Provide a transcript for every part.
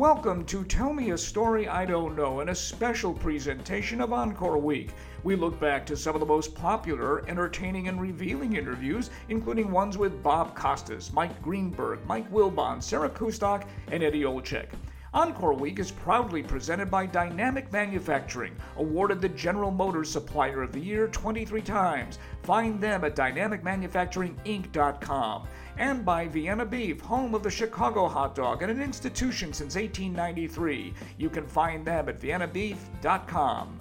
Welcome to Tell Me a Story I Don't Know, and a special presentation of Encore Week. We look back to some of the most popular, entertaining, and revealing interviews, including ones with Bob Costas, Mike Greenberg, Mike Wilbon, Sarah Kustok, and Eddie Olczyk. Encore Week is proudly presented by Dynamic Manufacturing, awarded the General Motors Supplier of the Year 23 times. Find them at dynamicmanufacturinginc.com. And by Vienna Beef, home of the Chicago hot dog and an institution since 1893. You can find them at viennabeef.com.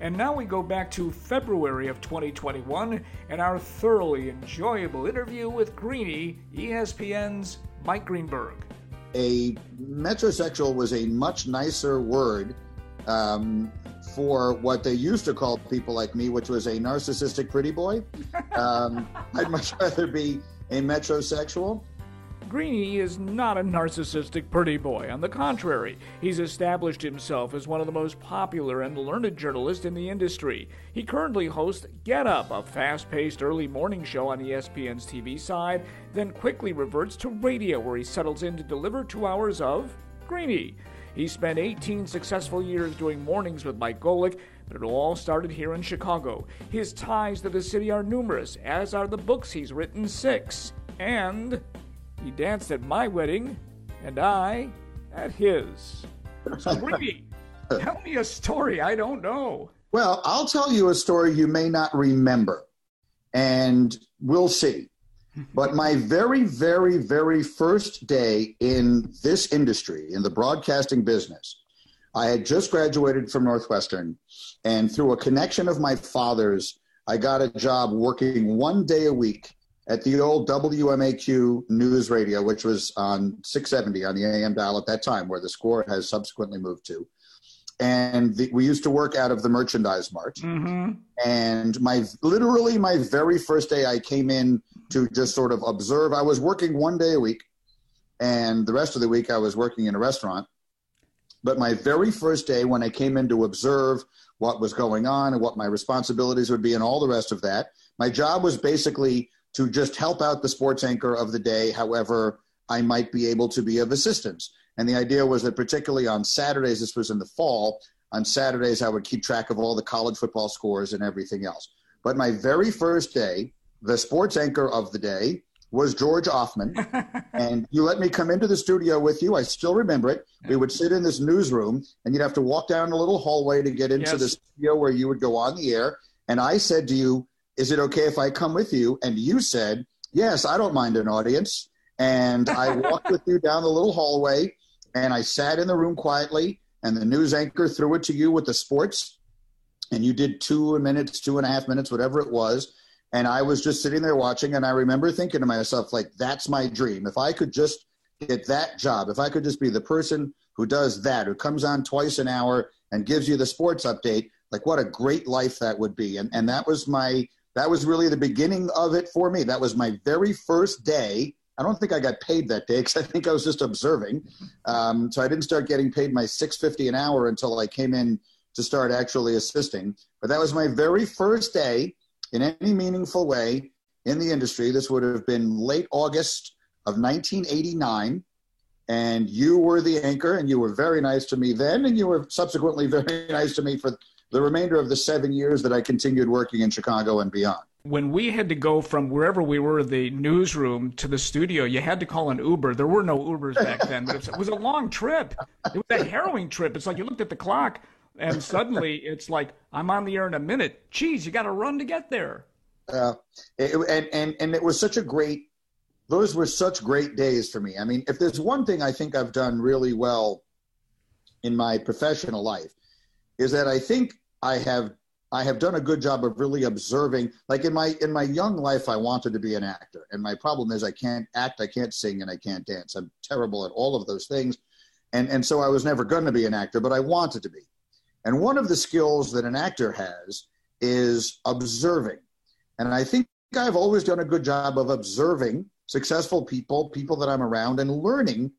And now we go back to February of 2021 and our thoroughly enjoyable interview with Greeny, ESPN's Mike Greenberg. A metrosexual was a much nicer word for what they used to call people like me, which was a narcissistic pretty boy. I'd much rather be a metrosexual. Greeny is not a narcissistic pretty boy. On the contrary, he's established himself as one of the most popular and learned journalists in the industry. He currently hosts Get Up, a fast-paced early morning show on ESPN's TV side, then quickly reverts to radio, where he settles in to deliver 2 hours of Greeny. He spent 18 successful years doing mornings with Mike Golic, but it all started here in Chicago. His ties to the city are numerous, as are the books he's written, 6, and he danced at my wedding, and I at his. So, Greeny, tell me a story I don't know. Well, I'll tell you a story you may not remember, and we'll see. But my very, very, very first day in this industry, in the broadcasting business, I had just graduated from Northwestern, and through a connection of my father's, I got a job working 1 day a week at the old WMAQ news radio, which was on 670 on the AM dial at that time, where The Score has subsequently moved to. And we used to work out of the merchandise mart. Mm-hmm. And literally my very first day, I came in to just sort of observe. I was working 1 day a week, and the rest of the week I was working in a restaurant. But my very first day, when I came in to observe what was going on and what my responsibilities would be and all the rest of that, my job was basically to just help out the sports anchor of the day, however I might be able to be of assistance. And the idea was that particularly on Saturdays, this was in the fall, on Saturdays I would keep track of all the college football scores and everything else. But my very first day, the sports anchor of the day was George Offman. And you let me come into the studio with you. I still remember it. We would sit in this newsroom, and you'd have to walk down a little hallway to get into the studio where you would go on the air. And I said to you, "Is it okay if I come with you?" And you said, "Yes, I don't mind an audience." And I walked with you down the little hallway, and I sat in the room quietly, and the news anchor threw it to you with the sports. And you did 2 minutes, 2.5 minutes, whatever it was. And I was just sitting there watching, and I remember thinking to myself, like, that's my dream. If I could just get that job, if I could just be the person who does that, who comes on twice an hour and gives you the sports update, like what a great life that would be. And that was really the beginning of it for me. That was my very first day. I don't think I got paid that day because I think I was just observing. So I didn't start getting paid my $6.50 an hour until I came in to start actually assisting. But that was my very first day in any meaningful way in the industry. This would have been late August of 1989. And you were the anchor, and you were very nice to me then. And you were subsequently very nice to me for the remainder of the 7 years that I continued working in Chicago and beyond. When we had to go from wherever we were, the newsroom, to the studio, you had to call an Uber. There were no Ubers back then, but it was a long trip. It was a harrowing trip. It's like you looked at the clock, and suddenly it's like, I'm on the air in a minute. Geez, you got to run to get there. It was such a great, those were such great days for me. I mean, if there's one thing I think I've done really well in my professional life, is that I think I have done a good job of really observing. Like in my young life, I wanted to be an actor. And my problem is I can't act, I can't sing, and I can't dance. I'm terrible at all of those things. And so I was never going to be an actor, but I wanted to be. And one of the skills that an actor has is observing. And I think I've always done a good job of observing successful people, people that I'm around, and learning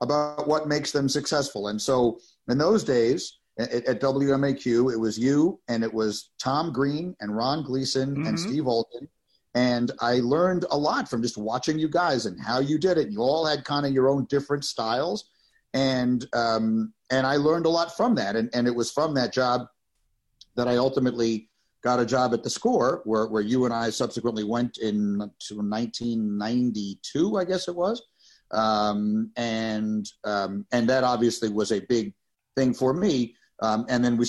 about what makes them successful. And so in those days, at WMAQ, it was you, and it was Tom Green and Ron Gleason, mm-hmm, and Steve Alton. And I learned a lot from just watching you guys and how you did it. You all had kind of your own different styles. And I learned a lot from that. And it was from that job that I ultimately got a job at The Score, where you and I subsequently went in to 1992, I guess it was. And that obviously was a big thing for me. And then I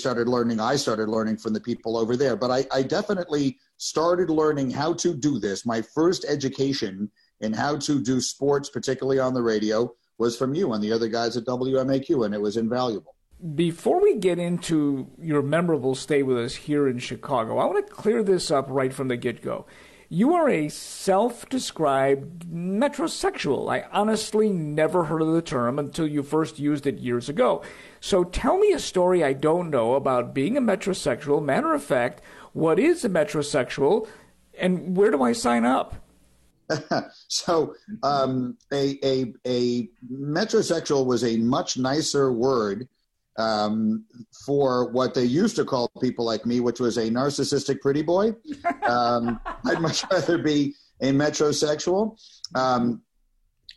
started learning from the people over there. But I definitely started learning how to do this. My first education in how to do sports, particularly on the radio, was from you and the other guys at WMAQ, and it was invaluable. Before we get into your memorable stay with us here in Chicago, I want to clear this up right from the get-go. You are a self-described metrosexual. I honestly never heard of the term until you first used it years ago. So tell me a story I don't know about being a metrosexual. Matter of fact, what is a metrosexual, and where do I sign up? So a metrosexual was a much nicer word for what they used to call people like me, which was a narcissistic pretty boy. I'd much rather be a metrosexual.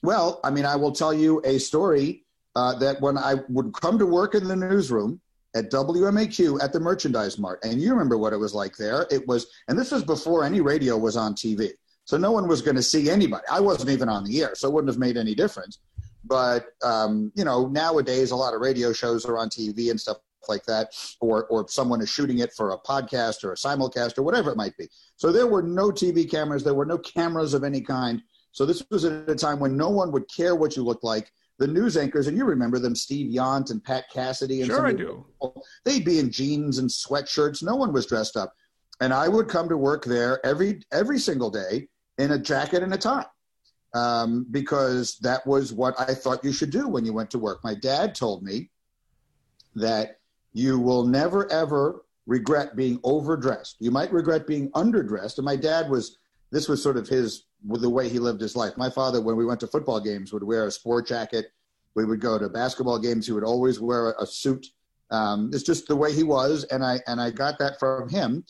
Well, I mean, I will tell you a story that when I would come to work in the newsroom at WMAQ at the Merchandise Mart, and you remember what it was like there. It was, and this was before any radio was on TV. So no one was going to see anybody. I wasn't even on the air, so it wouldn't have made any difference. But, you know, nowadays a lot of radio shows are on TV and stuff like that, or someone is shooting it for a podcast or a simulcast or whatever it might be. So there were no TV cameras. There were no cameras of any kind. So this was at a time when no one would care what you looked like. The news anchors, and you remember them, Steve Yant and Pat Cassidy. And sure, I do. People, they'd be in jeans and sweatshirts. No one was dressed up. And I would come to work there every single day in a jacket and a tie, because that was what I thought you should do when you went to work. My dad told me that you will never, ever regret being overdressed. You might regret being underdressed. And my dad was, this was sort of the way he lived his life. My father, when we went to football games, would wear a sport jacket. We would go to basketball games. He would always wear a suit. It's just the way he was. And I got that from him.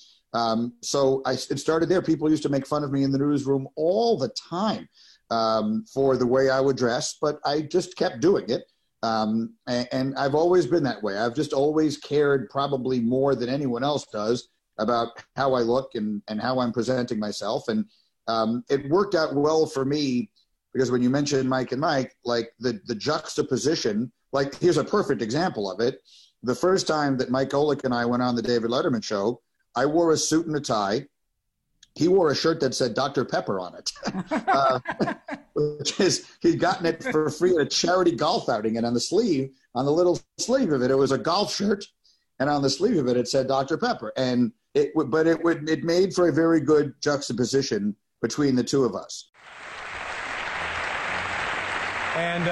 So it started there. People used to make fun of me in the newsroom all the time for the way I would dress, but I just kept doing it. And I've always been that way. I've just always cared probably more than anyone else does about how I look and how I'm presenting myself. And it worked out well for me because when you mentioned Mike and Mike, like the juxtaposition, like here's a perfect example of it. The first time that Mike Golic and I went on the David Letterman show, I wore a suit and a tie. He wore a shirt that said Dr. Pepper on it, which is he'd gotten it for free at a charity golf outing. And on the sleeve, on the little sleeve of it, it was a golf shirt. And on the sleeve of it, it said Dr. Pepper. And it made for a very good juxtaposition between the two of us. And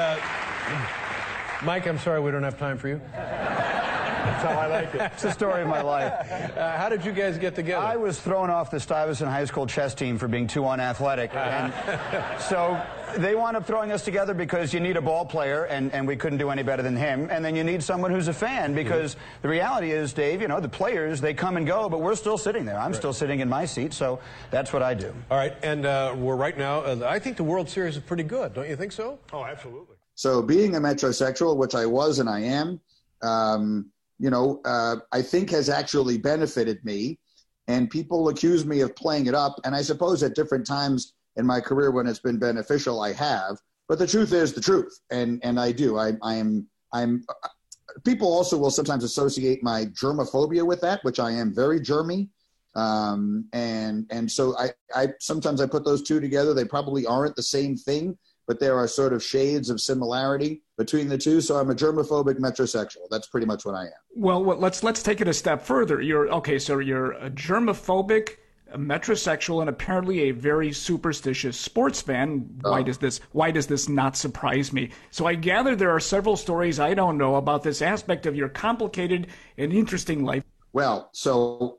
Mike, I'm sorry we don't have time for you. That's how I like it. It's the story of my life. How did you guys get together? I was thrown off the Stuyvesant High School chess team for being too unathletic. And so they wound up throwing us together because you need a ball player, and we couldn't do any better than him. And then you need someone who's a fan because the reality is, Dave, you know, the players, they come and go, but we're still sitting there. I'm still sitting in my seat, so that's what I do. All right, and we're right now, I think the World Series is pretty good. Don't you think so? Oh, absolutely. So being a metrosexual, which I was and I am, I think has actually benefited me, and people accuse me of playing it up. And I suppose at different times in my career when it's been beneficial, I have, but the truth is the truth. And I do, I'm people also will sometimes associate my germophobia with that, which I am very germy. And so I sometimes I put those two together. They probably aren't the same thing, but there are sort of shades of similarity between the two. So I'm a germophobic metrosexual. That's pretty much what I am. Well, let's take it a step further. You're a germophobic, a metrosexual, and apparently a very superstitious sports fan. Why does this not surprise me? So I gather there are several stories I don't know about this aspect of your complicated and interesting life. Well, so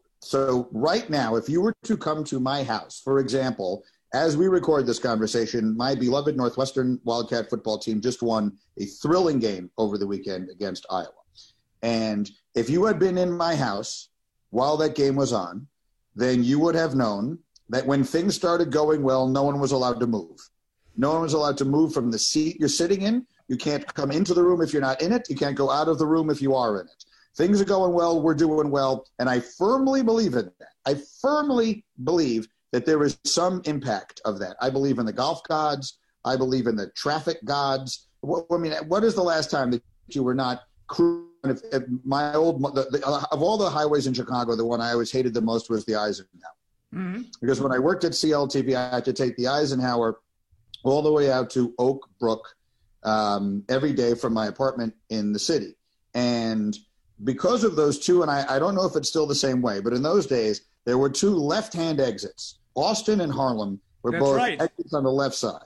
right now, if you were to come to my house, for example, as we record this conversation, my beloved Northwestern Wildcat football team just won a thrilling game over the weekend against Iowa. And if you had been in my house while that game was on, then you would have known that when things started going well, no one was allowed to move. No one was allowed to move from the seat you're sitting in. You can't come into the room if you're not in it. You can't go out of the room if you are in it. Things are going well. We're doing well. And I firmly believe in that. I firmly believe that there is some impact of that. I believe in the golf gods. I believe in the traffic gods. I mean, what is the last time that you were not cruising? If my old of all the highways in Chicago, the one I always hated the most was the Eisenhower. Mm-hmm. Because when I worked at CLTV, I had to take the Eisenhower all the way out to Oak Brook every day from my apartment in the city. And because of those two, and I don't know if it's still the same way, but in those days, there were two left-hand exits. Austin and Harlem were both exits on the left side.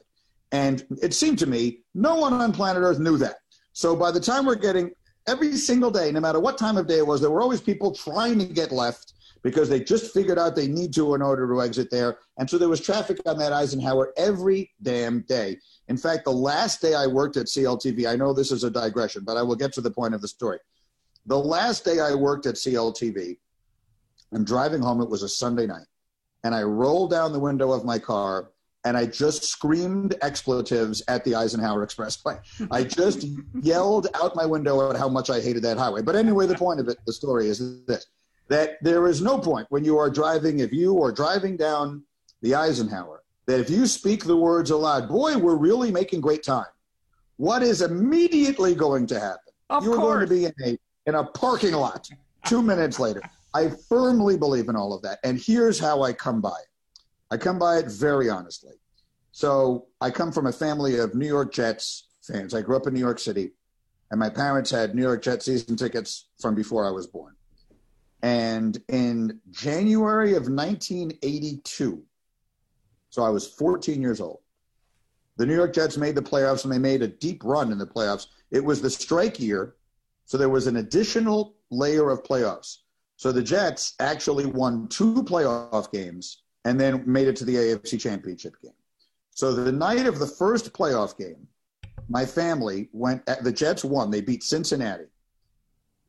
And it seemed to me no one on planet Earth knew that. So by the time we're getting every single day, no matter what time of day it was, there were always people trying to get left because they just figured out they need to in order to exit there. And so there was traffic on that Eisenhower every damn day. In fact, the last day I worked at CLTV, I know this is a digression, but I will get to the point of the story. The last day I worked at CLTV, I'm driving home. It was a Sunday night. And I rolled down the window of my car and I just screamed expletives at the Eisenhower Expressway. I just yelled out my window at how much I hated that highway. But anyway, the point of it, the story is this, that there is no point when you are driving, if you are driving down the Eisenhower, that if you speak the words aloud, boy, we're really making great time. What is immediately going to happen? You're going to be in a parking lot 2 minutes later. I firmly believe in all of that. And here's how I come by it. I come by it very honestly. So I come from a family of New York Jets fans. I grew up in New York City, and my parents had New York Jets season tickets from before I was born. And in January of 1982, so I was 14 years old, the New York Jets made the playoffs, and they made a deep run in the playoffs. It was the strike year, so there was an additional layer of playoffs. So the Jets actually won two playoff games and then made it to the AFC Championship game. So the night of the first playoff game, my family went – the Jets won. They beat Cincinnati.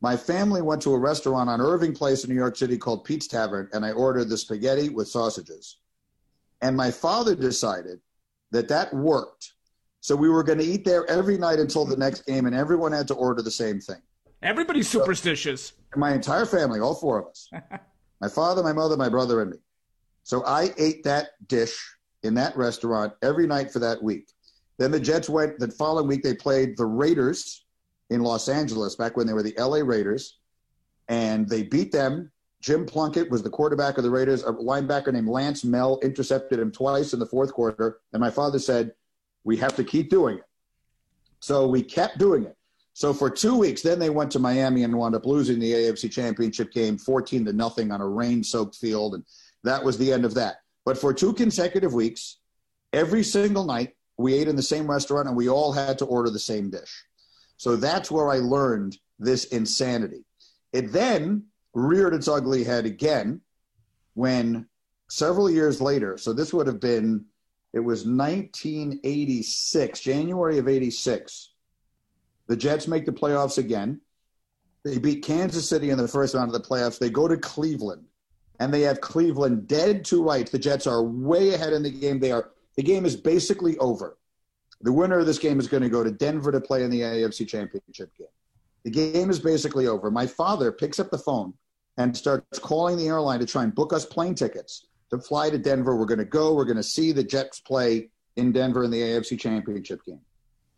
My family went to a restaurant on Irving Place in New York City called Pete's Tavern, and I ordered the spaghetti with sausages. And my father decided that that worked. So we were going to eat there every night until the next game, and everyone had to order the same thing. Everybody's superstitious. So, my entire family, all four of us. My father, my mother, my brother, and me. So I ate that dish in that restaurant every night for that week. Then the Jets went, the following week they played the Raiders in Los Angeles, back when they were the LA Raiders, and they beat them. Jim Plunkett was the quarterback of the Raiders. A linebacker named Lance Mell intercepted him twice in the fourth quarter, and my father said, we have to keep doing it. So we kept doing it. So for 2 weeks, then they went to Miami and wound up losing the AFC Championship game 14-0 on a rain-soaked field, and that was the end of that. But for 2 consecutive weeks, every single night, we ate in the same restaurant and we all had to order the same dish. So that's where I learned this insanity. It then reared its ugly head again when several years later, so this would have been, it was 1986, January of 86, the Jets make the playoffs again. They beat Kansas City in the first round of the playoffs. They go to Cleveland. And they have Cleveland dead to rights. The Jets are way ahead in the game. The game is basically over. The winner of this game is going to go to Denver to play in the AFC Championship game. The game is basically over. My father picks up the phone and starts calling the airline to try and book us plane tickets to fly to Denver. We're going to go. We're going to see the Jets play in Denver in the AFC Championship game.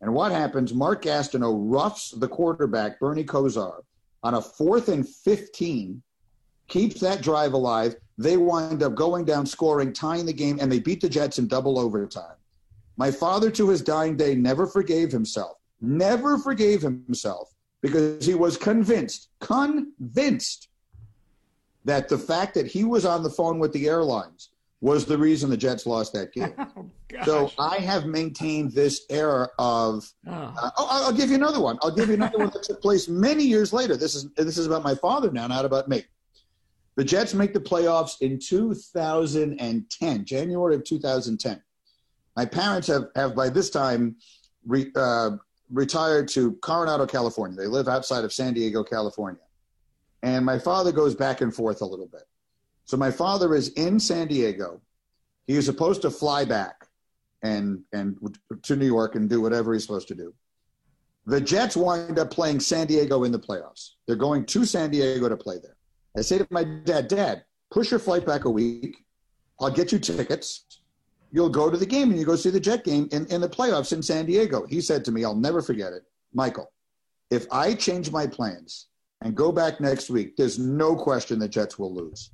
And what happens? Mark Gastineau roughs the quarterback, Bernie Kosar, on a 4th and 15, keeps that drive alive. They wind up going down, scoring, tying the game, and they beat the Jets in double overtime. My father, to his dying day, never forgave himself, because he was convinced that the fact that he was on the phone with the airlines was the reason the Jets lost that game. Oh, so I have maintained this era of I'll give you another one. That took place many years later. This is about my father now, not about me. The Jets make the playoffs in 2010, January of 2010. My parents have by this time retired to Coronado, California. They live outside of San Diego, California. And my father goes back and forth a little bit. So my father is in San Diego. He is supposed to fly back and to New York and do whatever he's supposed to do. The Jets wind up playing San Diego in the playoffs. They're going to San Diego to play there. I say to my dad, Dad, push your flight back a week. I'll get you tickets. You'll go to the game and you go see the Jet game in the playoffs in San Diego. He said to me, I'll never forget it, Michael, if I change my plans and go back next week, there's no question the Jets will lose.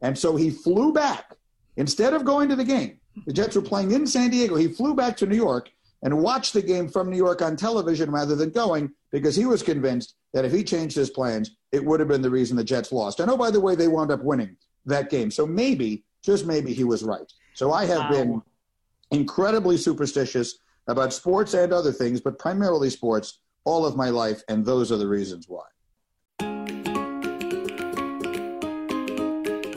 And so he flew back. Instead of going to the game, the Jets were playing in San Diego. He flew back to New York and watched the game from New York on television rather than going, because he was convinced that if he changed his plans, it would have been the reason the Jets lost. And oh, by the way, they wound up winning that game. So maybe, just maybe, he was right. So I have been incredibly superstitious about sports and other things, but primarily sports, all of my life, and those are the reasons why.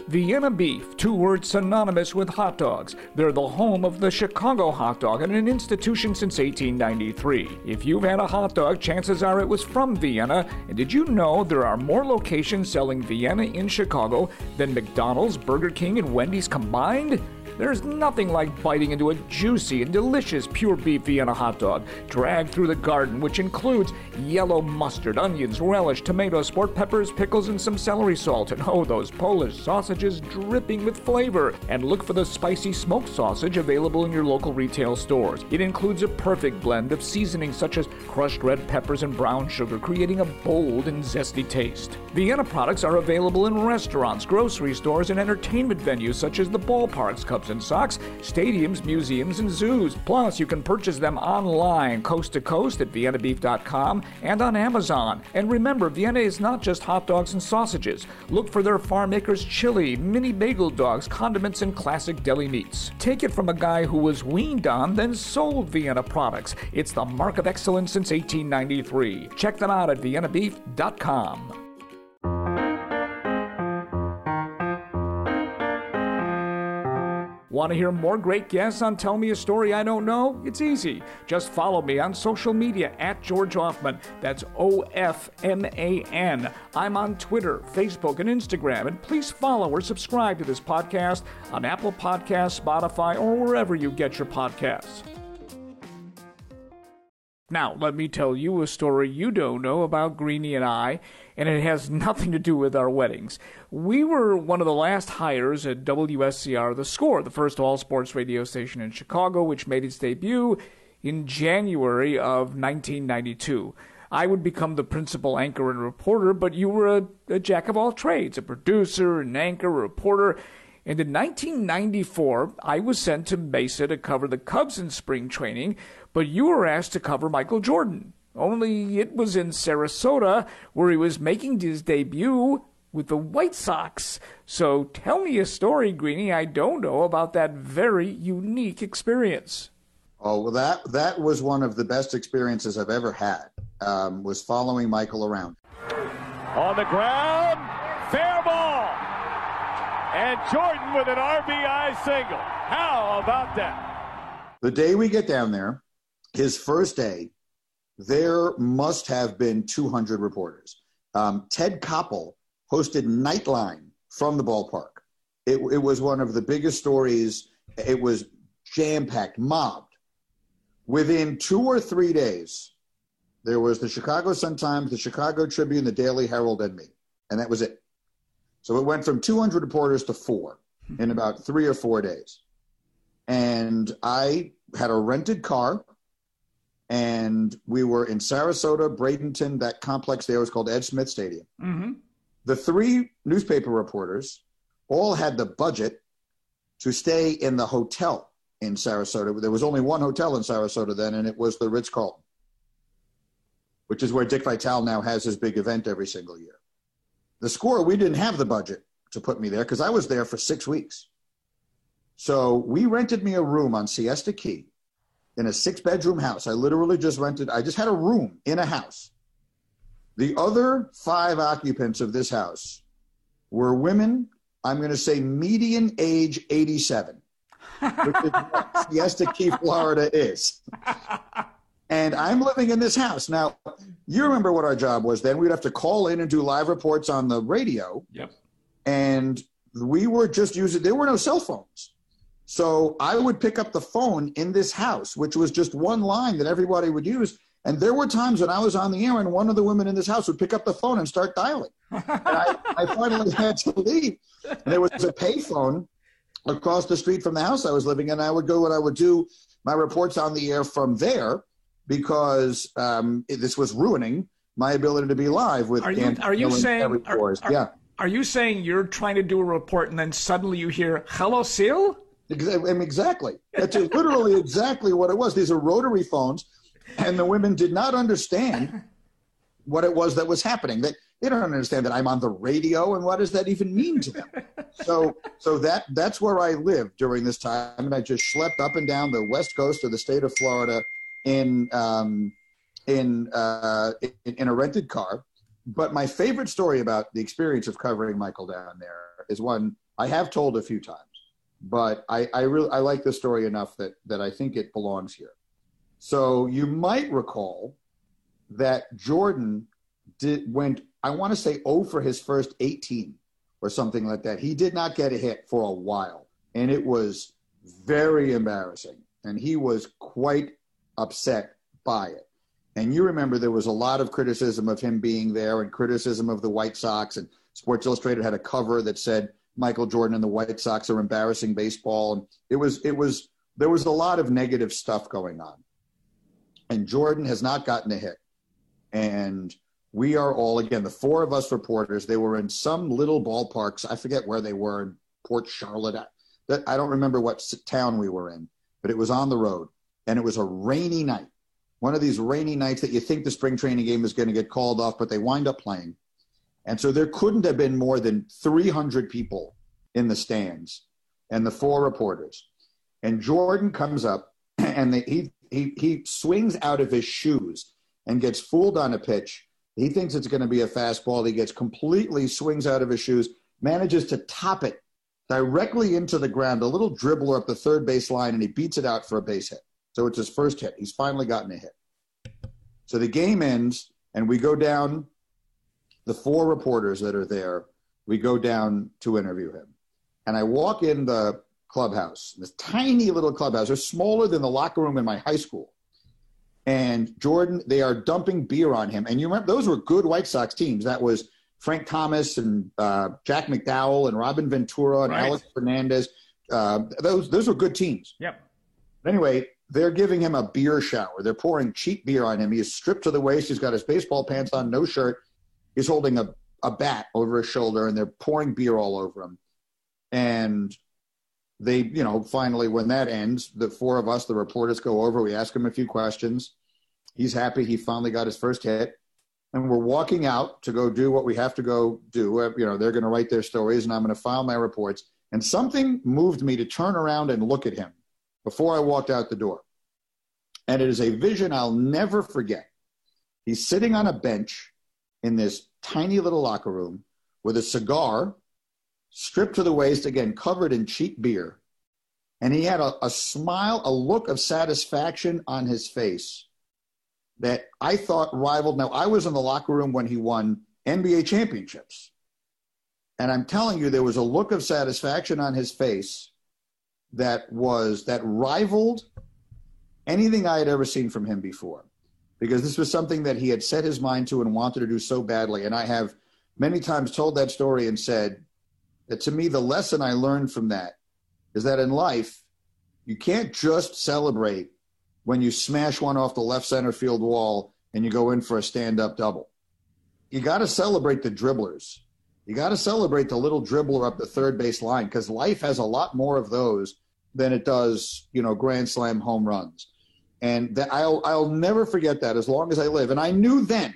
Vienna Beef, two words synonymous with hot dogs. They're the home of the Chicago hot dog and an institution since 1893. If you've had a hot dog, chances are it was from Vienna. And did you know there are more locations selling Vienna in Chicago than McDonald's, Burger King, and Wendy's combined? There's nothing like biting into a juicy and delicious pure beef Vienna hot dog, dragged through the garden, which includes yellow mustard, onions, relish, tomatoes, sport peppers, pickles, and some celery salt. And oh, those Polish sausages dripping with flavor. And look for the spicy smoked sausage available in your local retail stores. It includes a perfect blend of seasonings such as crushed red peppers and brown sugar, creating a bold and zesty taste. Vienna products are available in restaurants, grocery stores, and entertainment venues such as the ballparks, Cubs and Sox, stadiums, museums, and zoos. Plus, you can purchase them online, coast to coast at viennabeef.com and on Amazon. And remember, Vienna is not just hot dogs and sausages. Look for their Farm Acres chili, mini bagel dogs, condiments, and classic deli meats. Take it from a guy who was weaned on, then sold Vienna products. It's the mark of excellence since 1893. Check them out at viennabeef.com. Want to hear more great guests on Tell Me a Story I Don't Know? It's easy. Just follow me on social media at George Offman. That's OFMAN. I'm on Twitter, Facebook, and Instagram. And please follow or subscribe to this podcast on Apple Podcasts, Spotify, or wherever you get your podcasts. Now, let me tell you a story you don't know about Greenie and I, and it has nothing to do with our weddings. We were one of the last hires at WSCR, The Score, the first all-sports radio station in Chicago, which made its debut in January of 1992. I would become the principal anchor and reporter, but you were a jack of all trades, a producer, an anchor, a reporter. And in 1994, I was sent to Mesa to cover the Cubs in spring training, but you were asked to cover Michael Jordan. Only it was in Sarasota, where he was making his debut with the White Sox. So tell me a story, Greenie, I don't know about that very unique experience. Oh, well, that was one of the best experiences I've ever had, was following Michael around. On the ground, fair ball. And Jordan with an RBI single. How about that? The day we get down there, his first day, there must have been 200 reporters. Ted Koppel hosted Nightline from the ballpark. It was one of the biggest stories. It was jam-packed, mobbed. Within 2 or 3 days, there was the Chicago Sun-Times, the Chicago Tribune, the Daily Herald, and me. And that was it. So it went from 200 reporters to 4 in about 3 or 4 days. And I had a rented car. And we were in Sarasota, Bradenton, that complex there was called Ed Smith Stadium. Mm-hmm. The 3 newspaper reporters all had the budget to stay in the hotel in Sarasota. There was only one hotel in Sarasota then, and it was the Ritz-Carlton, which is where Dick Vitale now has his big event every single year. The Score, we didn't have the budget to put me there because I was there for 6 weeks. So we rented me a room on Siesta Key, in a 6-bedroom house. I literally just rented, I just had a room in a house. The other 5 occupants of this house were women, I'm going to say median age 87, which is what Siesta Key, Florida is. And I'm living in this house. Now, you remember what our job was then. We'd have to call in and do live reports on the radio. Yep. And we were just using, there were no cell phones. So I would pick up the phone in this house, which was just one line that everybody would use, And there were times when I was on the air and one of the women in this house would pick up the phone and start dialing. And I finally had to leave. And there was a pay phone across the street from the house I was living in. I would go and I would do my reports on the air from there because this was ruining my ability to be live with Dan. Are you saying you're trying to do a report and then suddenly you hear, hello, Seal? Exactly. That's literally exactly what it was. These are rotary phones. And the women did not understand what it was that was happening. They don't understand that I'm on the radio, and what does that even mean to them? So that's where I lived during this time, and I just schlepped up and down the west coast of the state of Florida in a rented car. But my favorite story about the experience of covering Michael down there is one I have told a few times, but I really like this story enough that I think it belongs here. So you might recall that Jordan went, I want to say, 0 for his first 18 or something like that. He did not get a hit for a while, and it was very embarrassing, and he was quite upset by it. And you remember there was a lot of criticism of him being there and criticism of the White Sox, and Sports Illustrated had a cover that said Michael Jordan and the White Sox are embarrassing baseball, and there was a lot of negative stuff going on. And Jordan has not gotten a hit. And we are all, again, the four of us reporters, they were in some little ballparks. I forget where they were, in Port Charlotte. I don't remember what town we were in, but it was on the road. And it was a rainy night, one of these rainy nights that you think the spring training game is going to get called off, but they wind up playing. And so there couldn't have been more than 300 people in the stands and the four reporters. And Jordan comes up, and he swings out of his shoes and gets fooled on a pitch. He thinks it's going to be a fastball. He swings out of his shoes, manages to top it directly into the ground, a little dribbler up the third base line, and he beats it out for a base hit. So it's his first hit. He's finally gotten a hit. So the game ends, and we go down, the four reporters that are there, we go down to interview him. And I walk in the clubhouse, this tiny little clubhouse. They're smaller than the locker room in my high school. And Jordan, they are dumping beer on him. And you remember, those were good White Sox teams. That was Frank Thomas and Jack McDowell and Robin Ventura and Alex Fernandez. Those were good teams. Yep. But anyway, they're giving him a beer shower. They're pouring cheap beer on him. He is stripped to the waist. He's got his baseball pants on, no shirt. He's holding a bat over his shoulder, and they're pouring beer all over him. And they, finally, when that ends, the four of us, the reporters, go over. We ask him a few questions. He's happy he finally got his first hit. And we're walking out to go do what we have to go do. They're going to write their stories, and I'm going to file my reports. And something moved me to turn around and look at him before I walked out the door. And it is a vision I'll never forget. He's sitting on a bench in this tiny little locker room with a cigar, stripped to the waist, again, covered in cheap beer. And he had a smile, a look of satisfaction on his face that I thought rivaled. Now, I was in the locker room when he won NBA championships. And I'm telling you, there was a look of satisfaction on his face that rivaled anything I had ever seen from him before, because this was something that he had set his mind to and wanted to do so badly. And I have many times told that story and said, that to me, the lesson I learned from that is that in life, you can't just celebrate when you smash one off the left center field wall and you go in for a stand-up double. You got to celebrate the dribblers. You got to celebrate the little dribbler up the third base line, because life has a lot more of those than it does, grand slam home runs. And that I'll never forget that as long as I live. And I knew then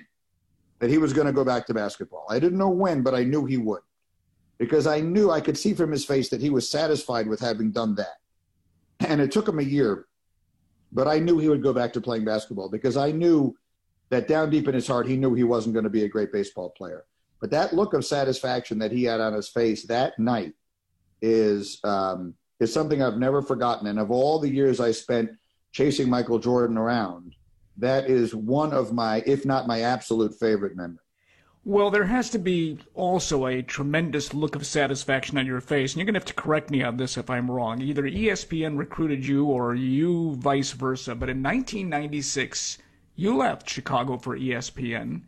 that he was going to go back to basketball. I didn't know when, but I knew he would. Because I knew, I could see from his face that he was satisfied with having done that. And it took him a year, but I knew he would go back to playing basketball, because I knew that down deep in his heart, he knew he wasn't going to be a great baseball player. But that look of satisfaction that he had on his face that night is something I've never forgotten. And of all the years I spent chasing Michael Jordan around, that is one of my, if not my absolute favorite memory. Well, there has to be also a tremendous look of satisfaction on your face, and you're going to have to correct me on this if I'm wrong. Either ESPN recruited you or you vice versa, but in 1996, You left Chicago for ESPN.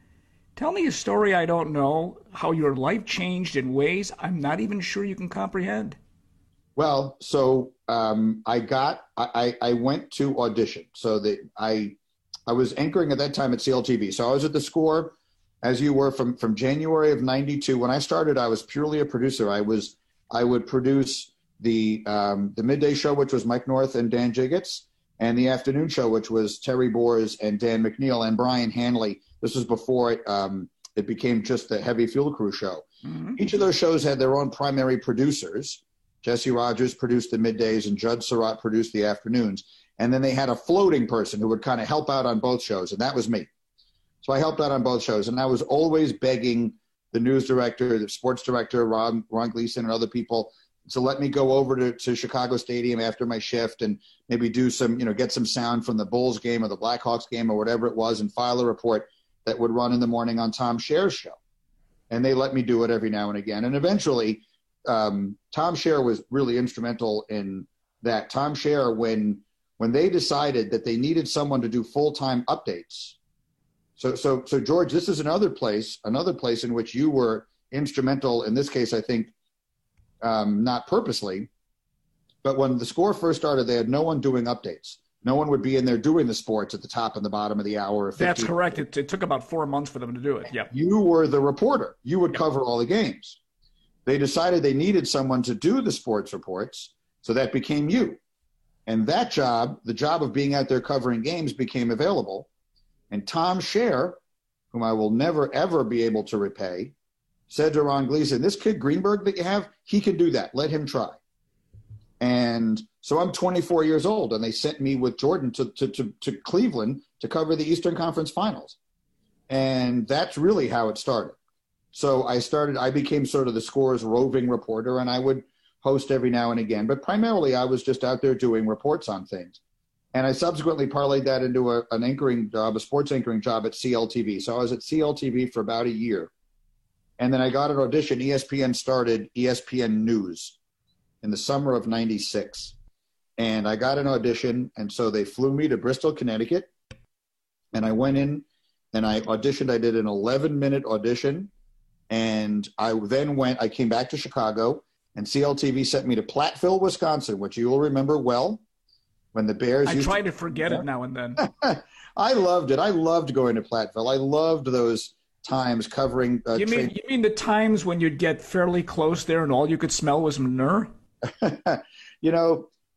Tell me a story I don't know, how your life changed in ways I'm not even sure you can comprehend. Well, so I went to audition. So that I was anchoring at that time at CLTV. So I was at The Score, as you were, from January of 92. When I started, I was purely a producer. I would produce the midday show, which was Mike North and Dan Jiggets, and the afternoon show, which was Terry Boers and Dan McNeil and Brian Hanley. This was before it became just the Heavy Fuel Crew show. Mm-hmm. Each of those shows had their own primary producers. Jesse Rogers produced the middays and Judd Surratt produced the afternoons. And then they had a floating person who would kind of help out on both shows, and that was me. So I helped out on both shows, and I was always begging the news director, the sports director, Ron Gleason, and other people to let me go over to Chicago Stadium after my shift and maybe do some, get some sound from the Bulls game or the Blackhawks game or whatever it was and file a report that would run in the morning on Tom Shaer's show. And they let me do it every now and again. And eventually, Tom Shaer was really instrumental in that. Tom Shaer, when they decided that they needed someone to do full-time updates. So George, this is another place in which you were instrumental, in this case, I think, not purposely, but when The Score first started, they had no one doing updates. No one would be in there doing the sports at the top and the bottom of the hour. That's correct. It took about 4 months for them to do it. Yeah. You were the reporter. You would cover all the games. They decided they needed someone to do the sports reports, so that became you. And that job, the job of being out there covering games, became available. And Tom Shaer, whom I will never, ever be able to repay, said to Ron Gleason, this kid Greenberg that you have, he can do that. Let him try. And so I'm 24 years old, and they sent me with Jordan to Cleveland to cover the Eastern Conference Finals. And that's really how it started. So I became sort of The Score's roving reporter, and I would host every now and again. But primarily I was just out there doing reports on things. And I subsequently parlayed that into an anchoring job, a sports anchoring job at CLTV. So I was at CLTV for about a year. And then I got an audition. ESPN started ESPN News in the summer of 96. And I got an audition, and so they flew me to Bristol, Connecticut. And I went in, and I auditioned. I did an 11-minute audition. And I came back to Chicago, and CLTV sent me to Platteville, Wisconsin, which you will remember well, when the Bears I try to forget it now and then. I loved it. I loved going to Platteville. I loved those times covering. You mean the times when you'd get fairly close there and all you could smell was manure?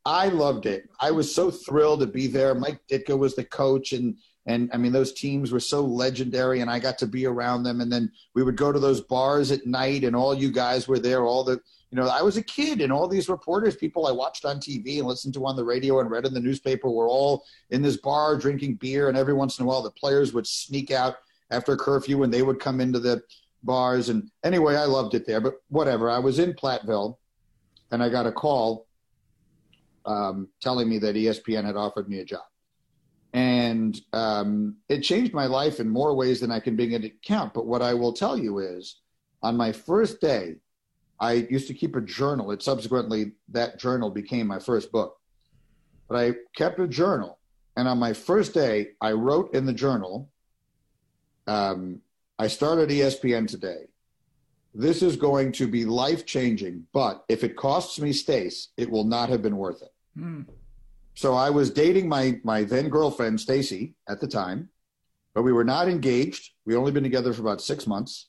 I loved it. I was so thrilled to be there. Mike Ditka was the coach, and I mean, those teams were so legendary, and I got to be around them. And then we would go to those bars at night, and all you guys were there. I was a kid, and all these reporters, people I watched on TV and listened to on the radio and read in the newspaper, were all in this bar drinking beer. And every once in a while, the players would sneak out after curfew, and they would come into the bars. And anyway, I loved it there. But whatever, I was in Platteville, and I got a call telling me that ESPN had offered me a job. And it changed my life in more ways than I can begin to count. But what I will tell you is, on my first day, I used to keep a journal. It subsequently, that journal became my first book. But I kept a journal. And on my first day, I wrote in the journal, I started ESPN today. This is going to be life-changing, but if it costs me Stace, it will not have been worth it. Mm. So I was dating my then-girlfriend, Stacy, at the time, but we were not engaged. We'd only been together for about 6 months.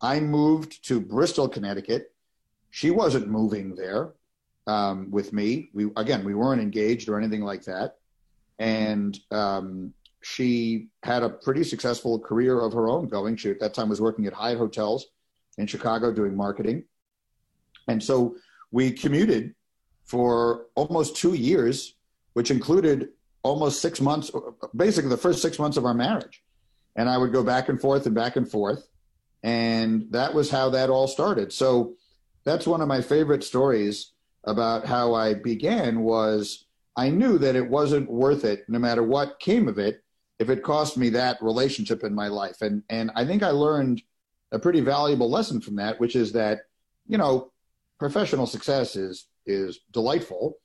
I moved to Bristol, Connecticut. She wasn't moving there with me. We weren't engaged or anything like that. And she had a pretty successful career of her own going. She at that time was working at Hyatt Hotels in Chicago doing marketing. And so we commuted for almost 2 years, which included almost 6 months, basically the first 6 months of our marriage. And I would go back and forth and back and forth. And that was how that all started. So that's one of my favorite stories about how I began was I knew that it wasn't worth it no matter what came of it, if it cost me that relationship in my life. And I think I learned a pretty valuable lesson from that, which is that, professional success is delightful.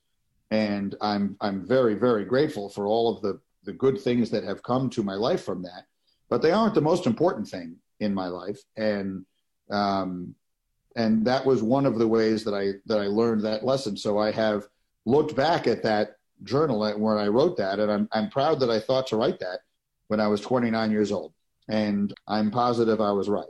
And I'm very, very grateful for all of the the good things that have come to my life from that, but they aren't the most important thing in my life. And that was one of the ways that I learned that lesson. So I have looked back at that journal where I wrote that, and I'm proud that I thought to write that when I was 29 years old. And I'm positive I was right.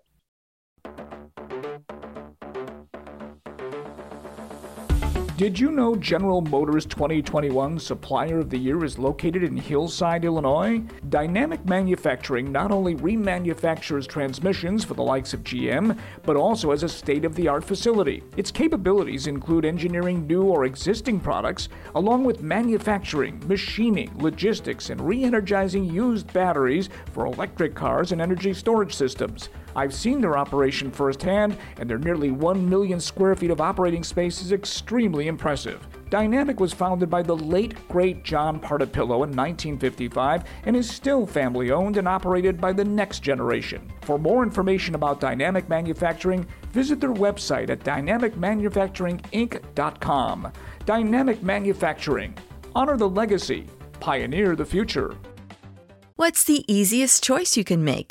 Did you know General Motors 2021 Supplier of the Year is located in Hillside, Illinois? Dynamic Manufacturing not only remanufactures transmissions for the likes of GM, but also has a state-of-the-art facility. Its capabilities include engineering new or existing products, along with manufacturing, machining, logistics, and re-energizing used batteries for electric cars and energy storage systems. I've seen their operation firsthand, and their nearly 1 million square feet of operating space is extremely impressive. Dynamic was founded by the late, great John Partipillo in 1955 and is still family-owned and operated by the next generation. For more information about Dynamic Manufacturing, visit their website at dynamicmanufacturinginc.com. Dynamic Manufacturing. Honor the legacy. Pioneer the future. What's the easiest choice you can make?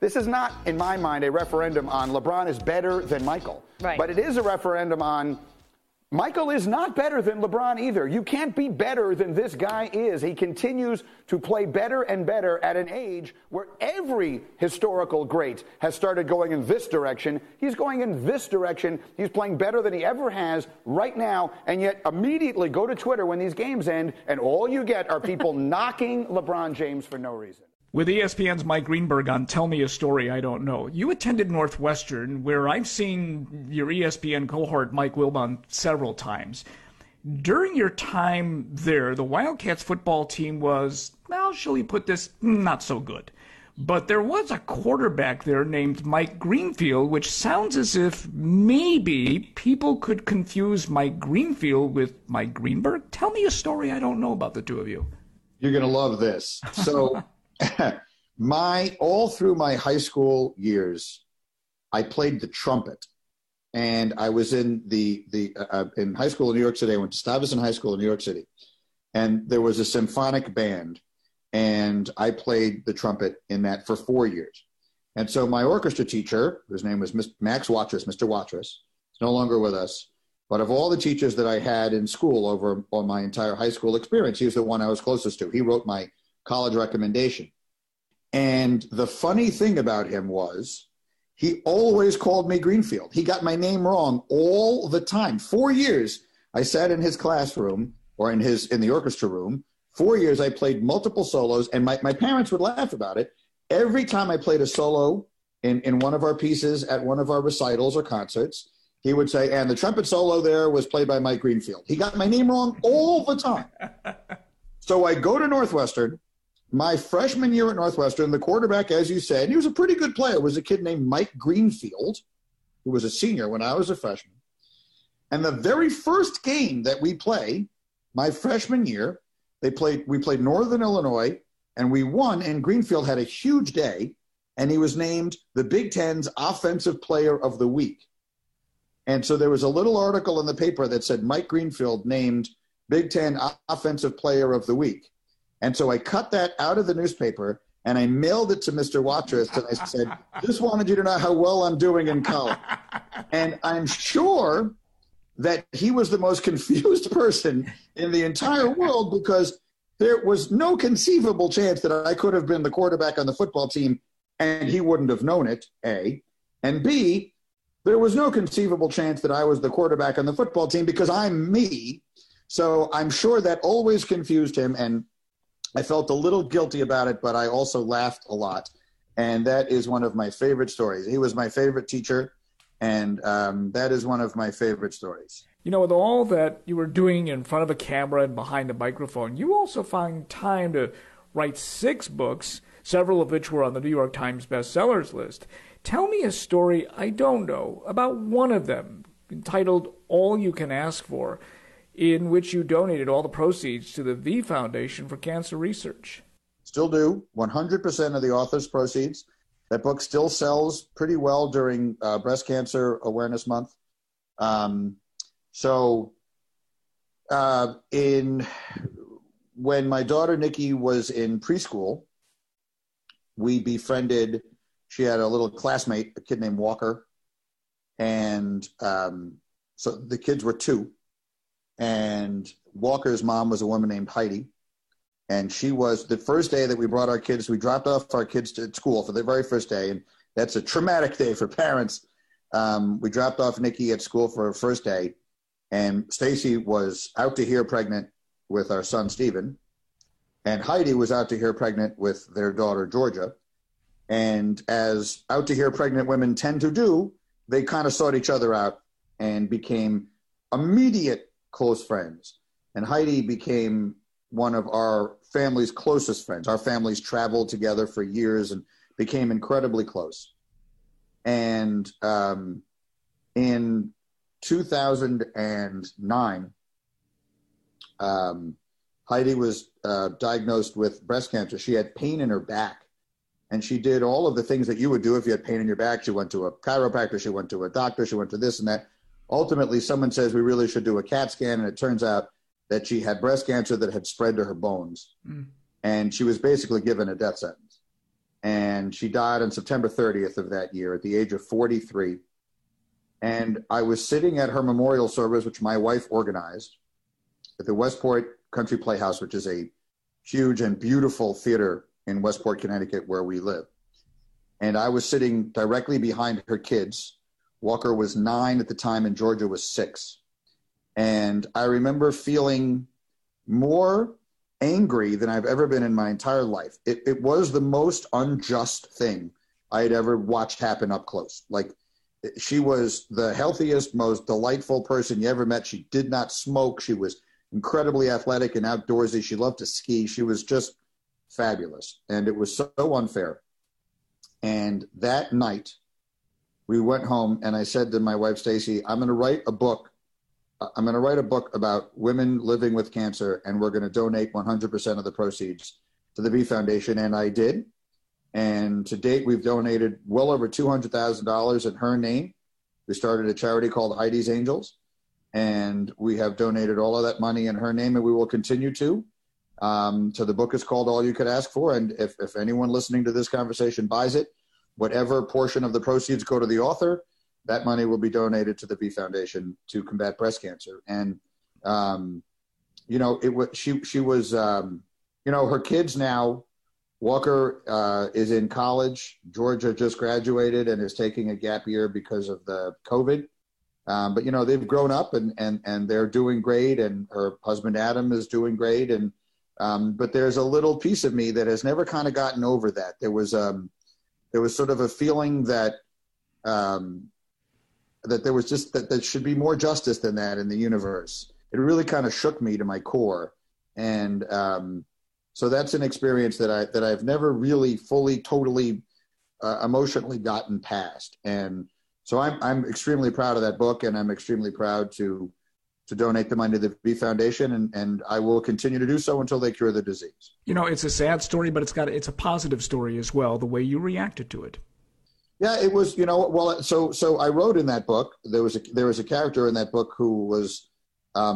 This is not, in my mind, a referendum on LeBron is better than Michael. Right. But it is a referendum on Michael is not better than LeBron either. You can't be better than this guy is. He continues to play better and better at an age where every historical great has started going in this direction. He's going in this direction. He's playing better than he ever has right now. And yet immediately go to Twitter when these games end, and all you get are people knocking LeBron James for no reason. With ESPN's Mike Greenberg on Tell Me a Story I Don't Know, you attended Northwestern, where I've seen your ESPN cohort, Mike Wilbon, several times. During your time there, the Wildcats football team was, well, shall we put this, not so good. But there was a quarterback there named Mike Greenfield, which sounds as if maybe people could confuse Mike Greenfield with Mike Greenberg. Tell me a story I don't know about the two of you. You're going to love this. So... all through my high school years, I played the trumpet, and I was in in high school in New York City. I went to Stuyvesant High School in New York City, and there was a symphonic band, and I played the trumpet in that for 4 years. And so my orchestra teacher, whose name was Max Watrous, Mr. Watrous, is no longer with us, but of all the teachers that I had in school over on my entire high school experience, he was the one I was closest to. He wrote my college recommendation. And the funny thing about him was he always called me Greenfield. He got my name wrong all the time. 4 years I sat in his classroom or in the orchestra room. 4 years I played multiple solos, and my parents would laugh about it. Every time I played a solo in one of our pieces at one of our recitals or concerts, he would say, and the trumpet solo there was played by Mike Greenfield. He got my name wrong all the time. So I go to Northwestern. My freshman year at Northwestern, the quarterback, as you said, he was a pretty good player, was a kid named Mike Greenfield, who was a senior when I was a freshman. And the very first game that we play my freshman year, We played Northern Illinois, and we won, and Greenfield had a huge day, and he was named the Big Ten's Offensive Player of the Week. And so there was a little article in the paper that said Mike Greenfield named Big Ten Offensive Player of the Week. And so I cut that out of the newspaper, and I mailed it to Mr. Watrous, and I said, just wanted you to know how well I'm doing in college. And I'm sure that he was the most confused person in the entire world, because there was no conceivable chance that I could have been the quarterback on the football team, and he wouldn't have known it, A. And B, there was no conceivable chance that I was the quarterback on the football team, because I'm me. So I'm sure that always confused him, and I felt a little guilty about it, but I also laughed a lot. And that is one of my favorite stories. He was my favorite teacher, and that is one of my favorite stories. You know, with all that you were doing in front of a camera and behind a microphone, you also found time to write 6 books, several of which were on the New York Times bestsellers list. Tell me a story I don't know about one of them, entitled All You Can Ask For, in which you donated all the proceeds to the V Foundation for Cancer Research. Still do, 100% of the author's proceeds. That book still sells pretty well during Breast Cancer Awareness Month. When my daughter Nikki was in preschool, we befriended, she had a little classmate, a kid named Walker. And so the kids were 2. And Walker's mom was a woman named Heidi. And she was, the first day that we brought our kids, we dropped off our kids to school for the very first day. And that's a traumatic day for parents. We dropped off Nikki at school for her first day. And Stacy was out to here pregnant with our son, Stephen. And Heidi was out to here pregnant with their daughter, Georgia. And as out to here pregnant women tend to do, they kind of sought each other out and became immediate close friends. And Heidi became one of our family's closest friends. Our families traveled together for years and became incredibly close. And in 2009, Heidi was diagnosed with breast cancer. She had pain in her back, and she did all of the things that you would do if you had pain in your back. She went to a chiropractor, she went to a doctor, she went to this and that. Ultimately, someone says, we really should do a CAT scan, and it turns out that she had breast cancer that had spread to her bones. And she was basically given a death sentence. And she died on September 30th of that year at the age of 43. And I was sitting at her memorial service, which my wife organized, at the Westport Country Playhouse, which is a huge and beautiful theater in Westport, Connecticut, where we live. And I was sitting directly behind her kids. Walker was 9 at the time, and Georgia was 6. And I remember feeling more angry than I've ever been in my entire life. It was the most unjust thing I had ever watched happen up close. Like, she was the healthiest, most delightful person you ever met. She did not smoke. She was incredibly athletic and outdoorsy. She loved to ski. She was just fabulous. And it was so unfair. And that night, we went home, and I said to my wife, Stacy, I'm going to write a book about women living with cancer, and we're going to donate 100% of the proceeds to the V Foundation. And I did. And to date, we've donated well over $200,000 in her name. We started a charity called Heidi's Angels, and we have donated all of that money in her name, and we will continue to. So the book is called All You Could Ask For, and if anyone listening to this conversation buys it, whatever portion of the proceeds go to the author, that money will be donated to the V Foundation to combat breast cancer. And, you know, she was, you know, her kids now, Walker is in college. Georgia just graduated and is taking a gap year because of the COVID. But, you know, they've grown up and they're doing great. And her husband, Adam, is doing great. And but there's a little piece of me that has never kind of gotten over that. There was sort of a feeling that, that there was just that there should be more justice than that in the universe. It really kind of shook me to my core. And so that's an experience that I've never really fully, totally emotionally gotten past. And so I'm extremely proud of that book, and I'm extremely proud to to donate the money to the V Foundation, and I will continue to do so until they cure the disease. You know, it's a sad story, but it's a positive story as well, the way you reacted to it. Yeah, it was, you know, well, so I wrote in that book, there was a character in that book who was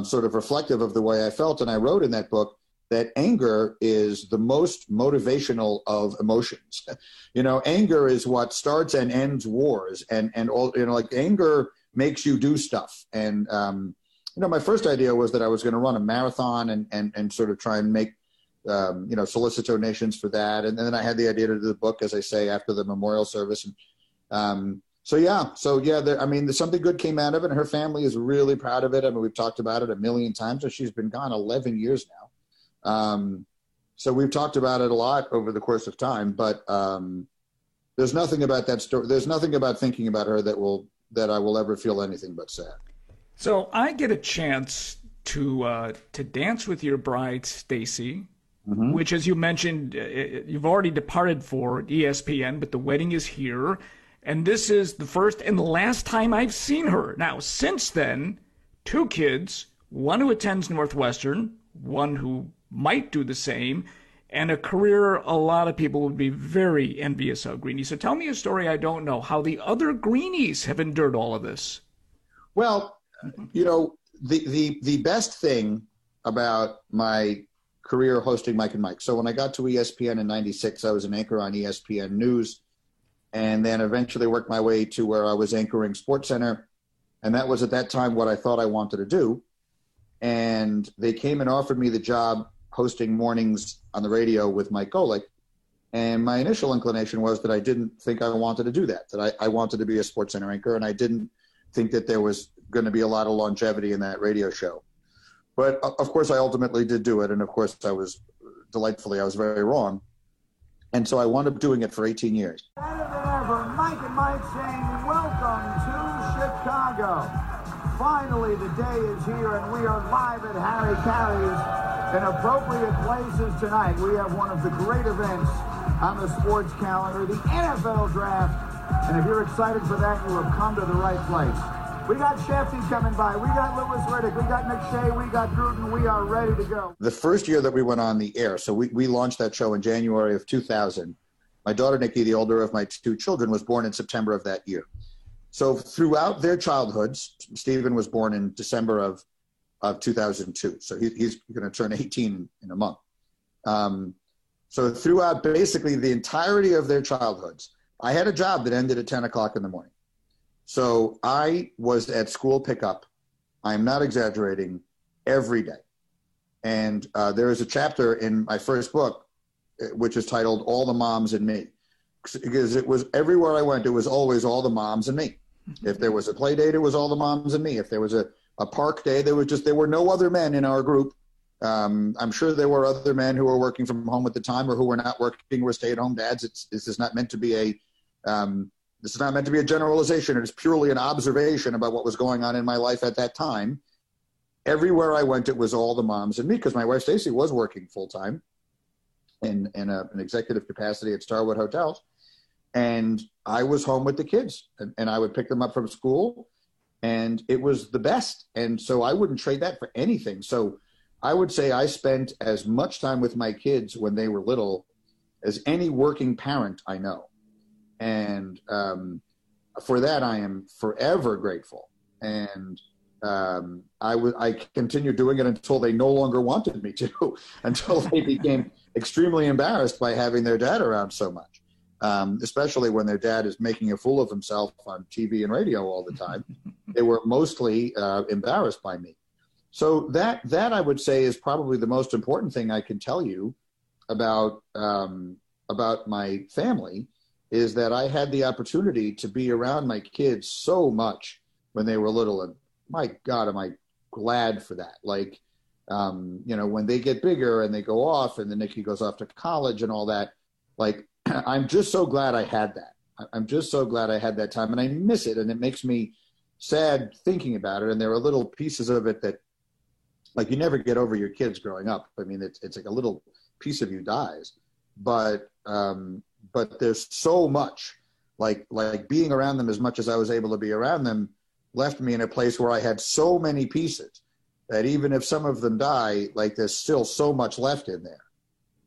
sort of reflective of the way I felt, and I wrote in that book that anger is the most motivational of emotions. You know, anger is what starts and ends wars, and all, you know, like anger makes you do stuff. And, you know, my first idea was that I was going to run a marathon and sort of try and make, you know, solicit donations for that. And then I had the idea to do the book, as I say, after the memorial service. And I mean, something good came out of it, and her family is really proud of it. I mean, we've talked about it a million times, and she's been gone 11 years now. So we've talked about it a lot over the course of time, but, there's nothing about that story. There's nothing about thinking about her that I will ever feel anything but sad. So I get a chance to dance with your bride, Stacy, mm-hmm. which, as you mentioned, you've already departed for ESPN, but the wedding is here. And this is the first and the last time I've seen her. Now, since then, two kids, one who attends Northwestern, one who might do the same, and a career a lot of people would be very envious of, Greenie. So tell me a story I don't know, how the other Greenies have endured all of this. Well, you know, the best thing about my career hosting Mike and Mike, so when I got to ESPN in 96, I was an anchor on ESPN News, and then eventually worked my way to where I was anchoring SportsCenter, and that was at that time what I thought I wanted to do. And they came and offered me the job hosting mornings on the radio with Mike Golic. And my initial inclination was that I didn't think I wanted to do that, that I wanted to be a SportsCenter anchor, and I didn't think that there was going to be a lot of longevity in that radio show. But, of course, I ultimately did do it, and, of course, I was very wrong. And so I wound up doing it for 18 years. Better than ever, Mike and Mike saying, welcome to Chicago. Finally, the day is here, and we are live at Harry Carey's. In appropriate places tonight, we have one of the great events on the sports calendar, the NFL Draft. And if you're excited for that, you have come to the right place. We got Shafty coming by. We got Lewis Riddick. We got McShay. We got Gruden. We are ready to go. The first year that we went on the air, so we launched that show in January of 2000. My daughter, Nikki, the older of my two children, was born in September of that year. So throughout their childhoods, Stephen was born in December of 2002. So he's going to turn 18 in a month. So throughout basically the entirety of their childhoods, I had a job that ended at 10 o'clock in the morning. So I was at school pickup. I'm not exaggerating, every day. And there is a chapter in my first book, which is titled All the Moms and Me, because it was everywhere I went, it was always all the moms and me. Mm-hmm. If there was a play date, it was all the moms and me. If there was a park day, there were no other men in our group. I'm sure there were other men who were working from home at the time, or who were not working, were stay-at-home dads. This is not meant to be a generalization. It is purely an observation about what was going on in my life at that time. Everywhere I went, it was all the moms and me, because my wife Stacy was working full-time in an executive capacity at Starwood Hotels, and I was home with the kids, and I would pick them up from school. And it was the best. And so I wouldn't trade that for anything. So I would say I spent as much time with my kids when they were little as any working parent I know. And for that, I am forever grateful. And I continued doing it until they no longer wanted me to, until they became extremely embarrassed by having their dad around so much, especially when their dad is making a fool of himself on TV and radio all the time. They were mostly embarrassed by me. So that I would say is probably the most important thing I can tell you about my family, is that I had the opportunity to be around my kids so much when they were little. And my God, am I glad for that. Like, you know, when they get bigger and they go off, and then Nikki goes off to college and all that, like, I'm just so glad I had that. I'm just so glad I had that time, and I miss it. And it makes me sad thinking about it, and there are little pieces of it that, like, you never get over your kids growing up. I mean, it's like a little piece of you dies, but there's so much, like being around them as much as I was able to be around them left me in a place where I had so many pieces that even if some of them die, like there's still so much left in there.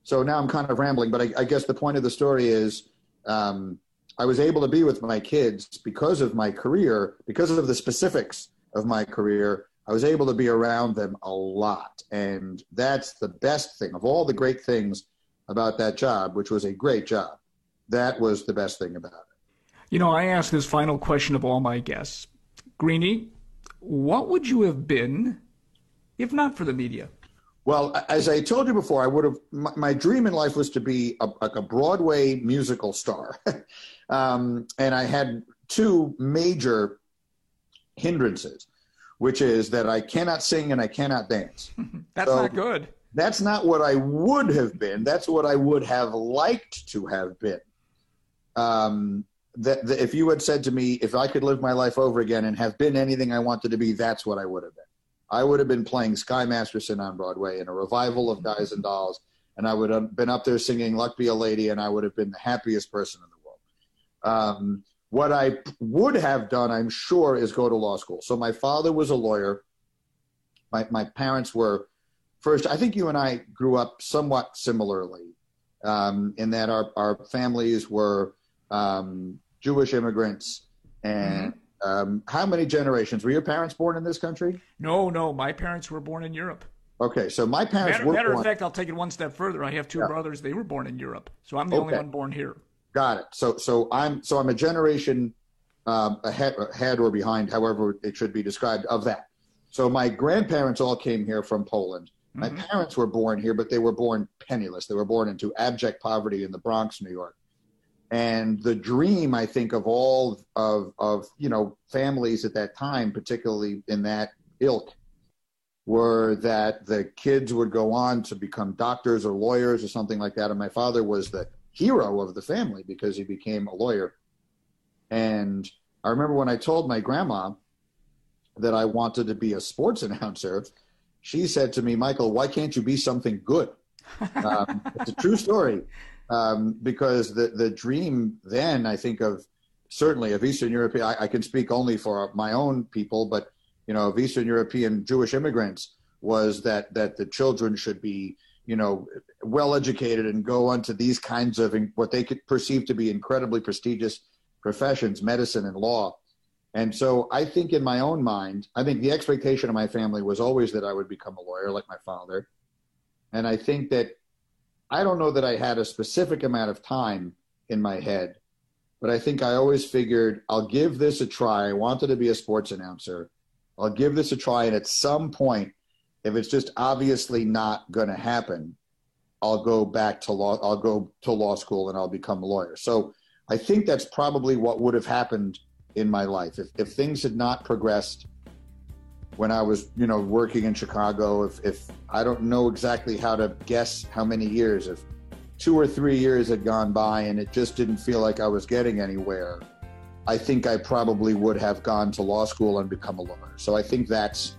So now I'm kind of rambling, but I guess the point of the story is I was able to be with my kids because of my career, because of the specifics of my career. I was able to be around them a lot. And that's the best thing of all the great things about that job, which was a great job. That was the best thing about it. You know, I asked this final question of all my guests. Greenie, what would you have been if not for the media? Well, as I told you before, I would have, my dream in life was to be like a Broadway musical star. And I had two major hindrances, which is that I cannot sing and I cannot dance. That's so, not good. That's not what I would have been. That's what I would have liked to have been. If you had said to me, if I could live my life over again and have been anything I wanted to be, that's what I would have been. I would have been playing Sky Masterson on Broadway in a revival of Guys and Dolls, and I would have been up there singing Luck Be a Lady, and I would have been the happiest person in the world. What I would have done, I'm sure, is go to law school. So my father was a lawyer. My parents were first. I think you and I grew up somewhat similarly in that our families were Jewish immigrants. And how many generations? Were your parents born in this country? No. My parents were born in Europe. Okay, so my parents were born. Matter of fact, I'll take it one step further. I have two brothers. They were born in Europe. So I'm the only one born here. Got it. So I'm a generation ahead or behind, however it should be described, of that. So my grandparents all came here from Poland. My parents were born here, but they were born penniless. They were born into abject poverty in the Bronx, New York. And the dream, I think, of all of families at that time, particularly in that ilk, were that the kids would go on to become doctors or lawyers or something like that. And my father was the hero of the family because he became a lawyer. And I remember when I told my grandma that I wanted to be a sports announcer, she said to me, Michael, why can't you be something good? It's a true story because the dream then, I think of certainly of Eastern European, I can speak only for my own people, but of Eastern European Jewish immigrants was that the children should be well-educated and go on to these kinds of what they could perceive to be incredibly prestigious professions, medicine and law. And so I think in my own mind, I think the expectation of my family was always that I would become a lawyer like my father. And I think that I don't know that I had a specific amount of time in my head, but I think I always figured I'll give this a try. I wanted to be a sports announcer. I'll give this a try. And at some point, if it's just obviously not going to happen, I'll go to law school and I'll become a lawyer. So I think that's probably what would have happened in my life. If things had not progressed when I was, working in Chicago, if I don't know exactly how to guess how many years, if 2 or 3 years had gone by and it just didn't feel like I was getting anywhere, I think I probably would have gone to law school and become a lawyer. So I think that's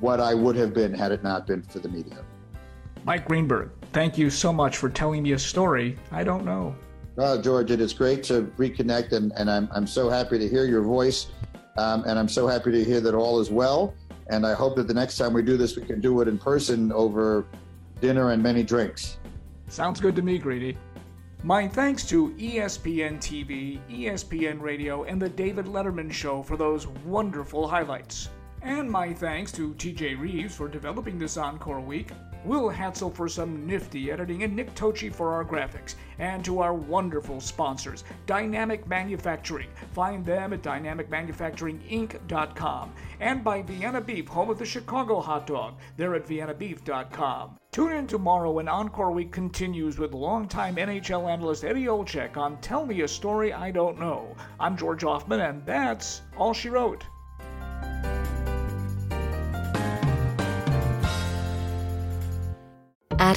what I would have been had it not been for the media. Mike Greenberg, thank you so much for telling me a story I don't know. Well, George, it is great to reconnect, and I'm so happy to hear your voice, and I'm so happy to hear that all is well, and I hope that the next time we do this, we can do it in person over dinner and many drinks. Sounds good to me, Greedy. My thanks to ESPN TV, ESPN Radio, and The David Letterman Show for those wonderful highlights. And my thanks to TJ Reeves for developing this Encore Week, Will Hatzel for some nifty editing, and Nick Tochi for our graphics. And to our wonderful sponsors, Dynamic Manufacturing. Find them at dynamicmanufacturinginc.com. And by Vienna Beef, home of the Chicago hot dog. They're at viennabeef.com. Tune in tomorrow when Encore Week continues with longtime NHL analyst Eddie Olczyk on Tell Me a Story I Don't Know. I'm George Offman, and that's All She Wrote. At